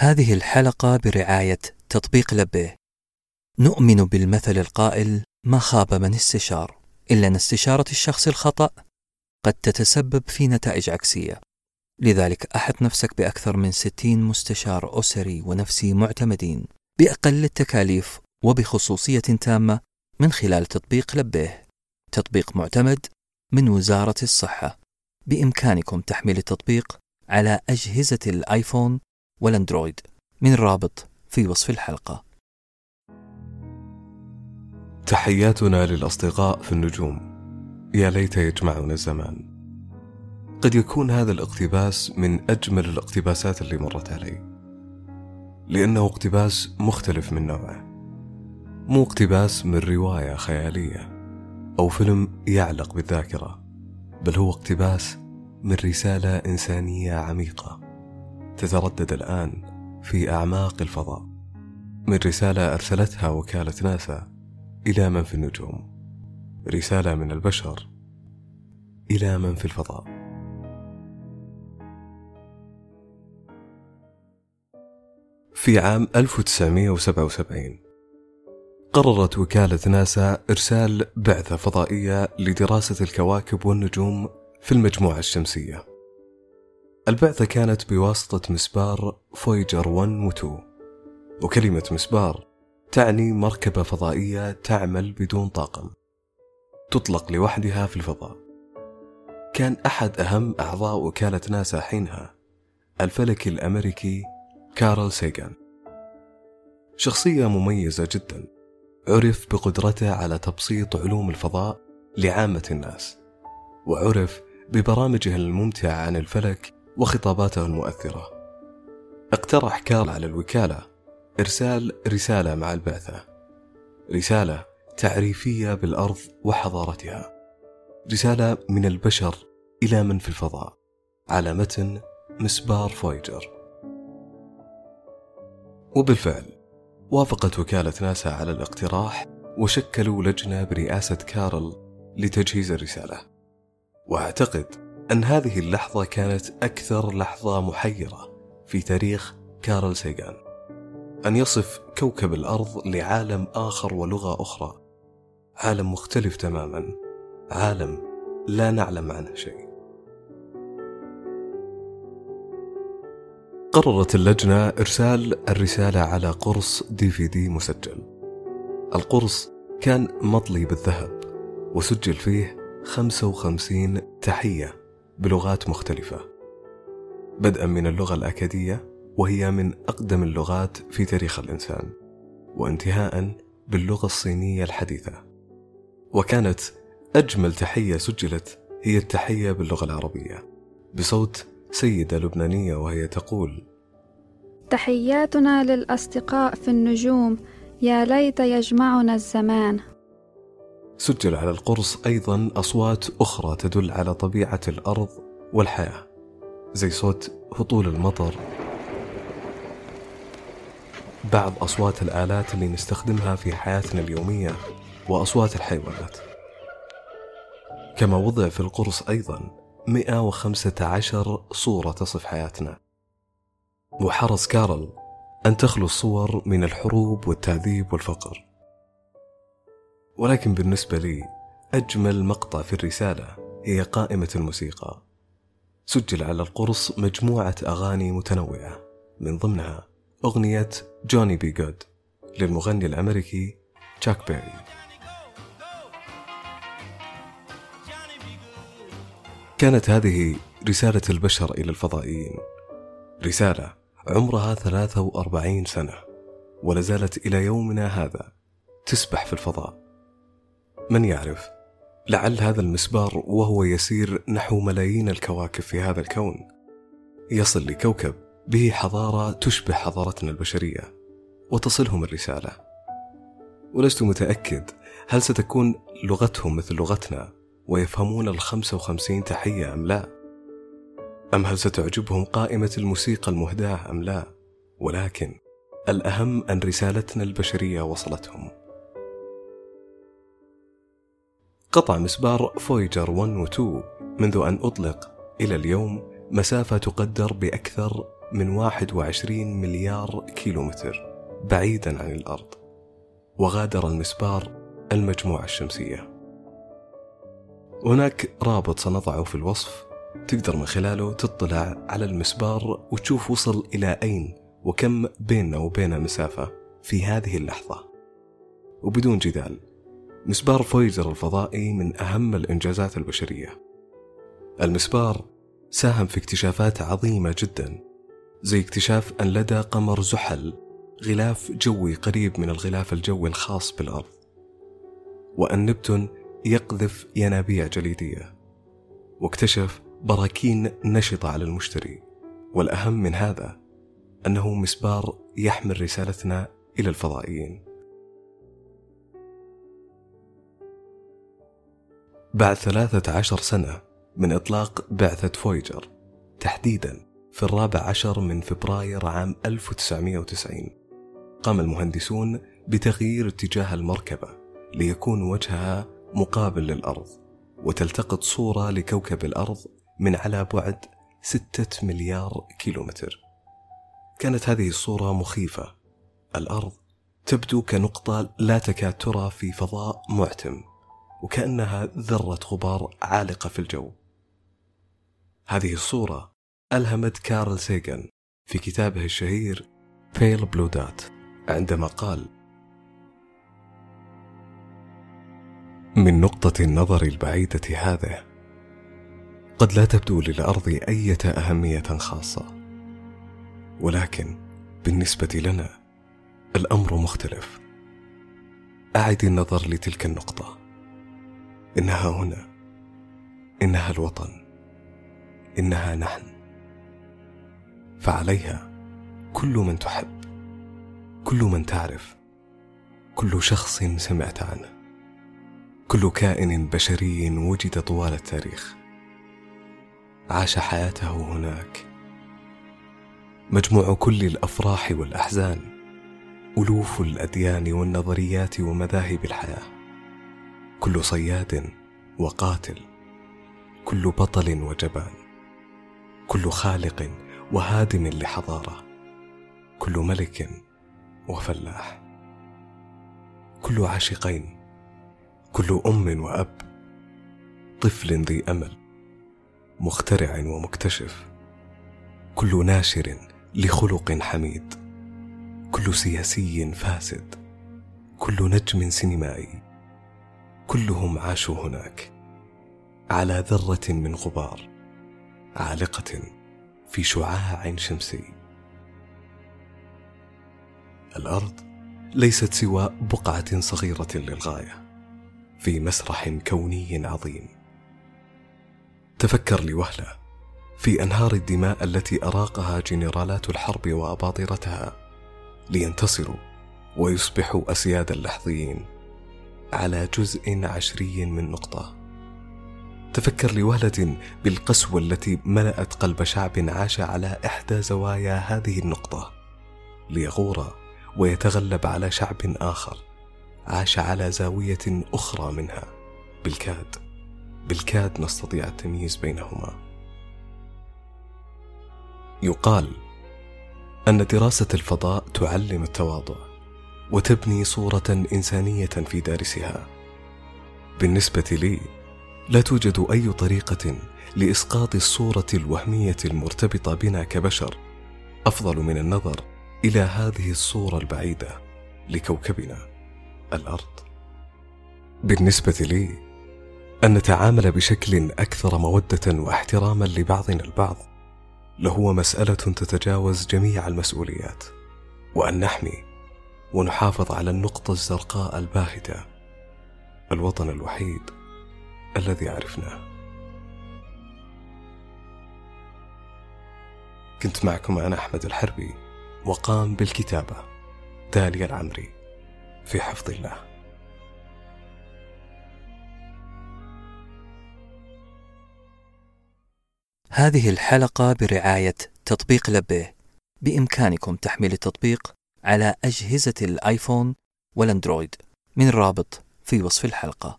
هذه الحلقة برعاية تطبيق لبّه. نؤمن بالمثل القائل ما خاب من استشار، إلا أن استشارة الشخص الخطأ قد تتسبب في نتائج عكسية. لذلك أحط نفسك بأكثر من 60 مستشار أسري ونفسي معتمدين بأقل التكاليف وبخصوصية تامة من خلال تطبيق لبّه، تطبيق معتمد من وزارة الصحة. بإمكانكم تحميل التطبيق على أجهزة الآيفون والأندرويد من الرابط في وصف الحلقة. تحياتنا للأصدقاء في النجوم، يا ليت يجمعنا الزمان. قد يكون هذا الاقتباس من أجمل الاقتباسات اللي مرت علي، لأنه اقتباس مختلف من نوعه، مو اقتباس من رواية خيالية أو فيلم يعلق بالذاكرة، بل هو اقتباس من رسالة إنسانية عميقة تتردد الآن في أعماق الفضاء، من رسالة أرسلتها وكالة ناسا إلى من في النجوم، رسالة من البشر إلى من في الفضاء. في عام 1977 قررت وكالة ناسا إرسال بعثة فضائية لدراسة الكواكب والنجوم في المجموعة الشمسية. البعثة كانت بواسطة مسبار فويجر 1 و 2، وكلمة مسبار تعني مركبة فضائية تعمل بدون طاقم، تطلق لوحدها في الفضاء. كان أحد أهم أعضاء وكالة ناسا حينها الفلكي الأمريكي كارل ساغان، شخصية مميزة جدا عرف بقدرته على تبسيط علوم الفضاء لعامة الناس، وعرف ببرامجه الممتعة عن الفلك وخطاباته المؤثرة. اقترح كارل على الوكالة إرسال رسالة مع البعثة، رسالة تعريفية بالأرض وحضارتها، رسالة من البشر إلى من في الفضاء، على متن مسبار فويجر. وبالفعل وافقت وكالة ناسا على الاقتراح، وشكلوا لجنة برئاسة كارل لتجهيز الرسالة. وأعتقد أن هذه اللحظة كانت أكثر لحظة محيرة في تاريخ كارل ساغان، أن يصف كوكب الأرض لعالم آخر ولغة أخرى، عالم مختلف تماما، عالم لا نعلم عنه شيء. قررت اللجنة إرسال الرسالة على قرص DVD مسجل. القرص كان مطلي بالذهب وسجل فيه 55 تحية بلغات مختلفة، بدءا من اللغة الأكدية وهي من أقدم اللغات في تاريخ الإنسان، وانتهاء باللغة الصينية الحديثة. وكانت أجمل تحية سجلت هي التحية باللغة العربية بصوت سيدة لبنانية، وهي تقول: تحياتنا للأصدقاء في النجوم، يا ليت يجمعنا الزمان. سجل على القرص أيضا أصوات أخرى تدل على طبيعة الأرض والحياة، زي صوت هطول المطر، بعض أصوات الآلات اللي نستخدمها في حياتنا اليومية، وأصوات الحيوانات. كما وضع في القرص أيضا 115 صورة تصف حياتنا، وحرص كارل أن تخلو الصور من الحروب والتعذيب والفقر. ولكن بالنسبة لي أجمل مقطع في الرسالة هي قائمة الموسيقى. سجل على القرص مجموعة أغاني متنوعة، من ضمنها أغنية جوني بي جود للمغني الأمريكي تشاك بيري. كانت هذه رسالة البشر إلى الفضائيين، رسالة عمرها 43 سنة ولازالت إلى يومنا هذا تسبح في الفضاء. من يعرف، لعل هذا المسبار وهو يسير نحو ملايين الكواكب في هذا الكون يصل لكوكب به حضارة تشبه حضارتنا البشرية وتصلهم الرسالة. ولست متأكد هل ستكون لغتهم مثل لغتنا ويفهمون 55 تحية أم لا، أم هل ستعجبهم قائمة الموسيقى المهداة أم لا، ولكن الأهم أن رسالتنا البشرية وصلتهم. قطع مسبار فويجر 1 و 2 منذ أن أطلق إلى اليوم مسافة تقدر بأكثر من 21 مليار كيلومتر بعيدا عن الأرض، وغادر المسبار المجموعة الشمسية. هناك رابط سنضعه في الوصف تقدر من خلاله تطلع على المسبار وتشوف وصل إلى أين وكم بيننا وبينه مسافة في هذه اللحظة. وبدون جدال، مسبار فويجر الفضائي من أهم الإنجازات البشرية. المسبار ساهم في اكتشافات عظيمة جدا، زي اكتشاف أن لدى قمر زحل غلاف جوي قريب من الغلاف الجوي الخاص بالأرض، وأن نبتون يقذف ينابيع جليدية، واكتشف براكين نشطة على المشتري. والأهم من هذا أنه مسبار يحمل رسالتنا إلى الفضائيين. بعد 13 سنة من إطلاق بعثة فويجر، تحديداً في 14 من فبراير عام 1990، قام المهندسون بتغيير اتجاه المركبة ليكون وجهها مقابل للأرض، وتلتقط صورة لكوكب الأرض من على بعد 6 مليار كيلومتر. كانت هذه الصورة مخيفة، الأرض تبدو كنقطة لا تكاد ترى في فضاء معتم، وكأنها ذرة غبار عالقة في الجو. هذه الصورة ألهمت كارل ساغان في كتابه الشهير بايل بلو دوت، عندما قال: من نقطة النظر البعيدة هذه قد لا تبدو للأرض أي أهمية خاصة، ولكن بالنسبة لنا الأمر مختلف. أعد النظر لتلك النقطة، إنها هنا، إنها الوطن، إنها نحن، فعليها كل من تحب، كل من تعرف، كل شخص سمعت عنه، كل كائن بشري وجد طوال التاريخ عاش حياته هناك. مجموع كل الأفراح والأحزان، ألوف الأديان والنظريات ومذاهب الحياة، كل صياد وقاتل، كل بطل وجبان، كل خالق وهادم لحضارة، كل ملك وفلاح، كل عاشقين، كل أم وأب، طفل ذي أمل، مخترع ومكتشف، كل ناشر لخلق حميد، كل سياسي فاسد، كل نجم سينمائي، كلهم عاشوا هناك على ذرة من غبار عالقة في شعاع شمسي. الأرض ليست سوى بقعة صغيرة للغاية في مسرح كوني عظيم. تفكر لوهلة في أنهار الدماء التي أراقها جنرالات الحرب وأباطرتها لينتصروا ويصبحوا أسياد اللحظيين على جزء عشري من نقطة. تفكر لوهلة بالقسوة التي ملأت قلب شعب عاش على إحدى زوايا هذه النقطة ليغور ويتغلب على شعب آخر عاش على زاوية أخرى منها. بالكاد نستطيع التمييز بينهما. يقال أن دراسة الفضاء تعلم التواضع وتبني صورة إنسانية في دارسها. بالنسبة لي، لا توجد أي طريقة لإسقاط الصورة الوهمية المرتبطة بنا كبشر أفضل من النظر إلى هذه الصورة البعيدة لكوكبنا الأرض. بالنسبة لي، أن نتعامل بشكل أكثر مودة واحتراما لبعضنا البعض لهو مسألة تتجاوز جميع المسؤوليات، وأن نحمي ونحافظ على النقطة الزرقاء الباهتة، الوطن الوحيد الذي عرفناه. كنت معكم أنا أحمد الحربي، وقام بالكتابة داليا العمري، في حفظ الله. هذه الحلقة برعاية تطبيق لبّه. بإمكانكم تحميل التطبيق على أجهزة الآيفون والأندرويد من الرابط في وصف الحلقة.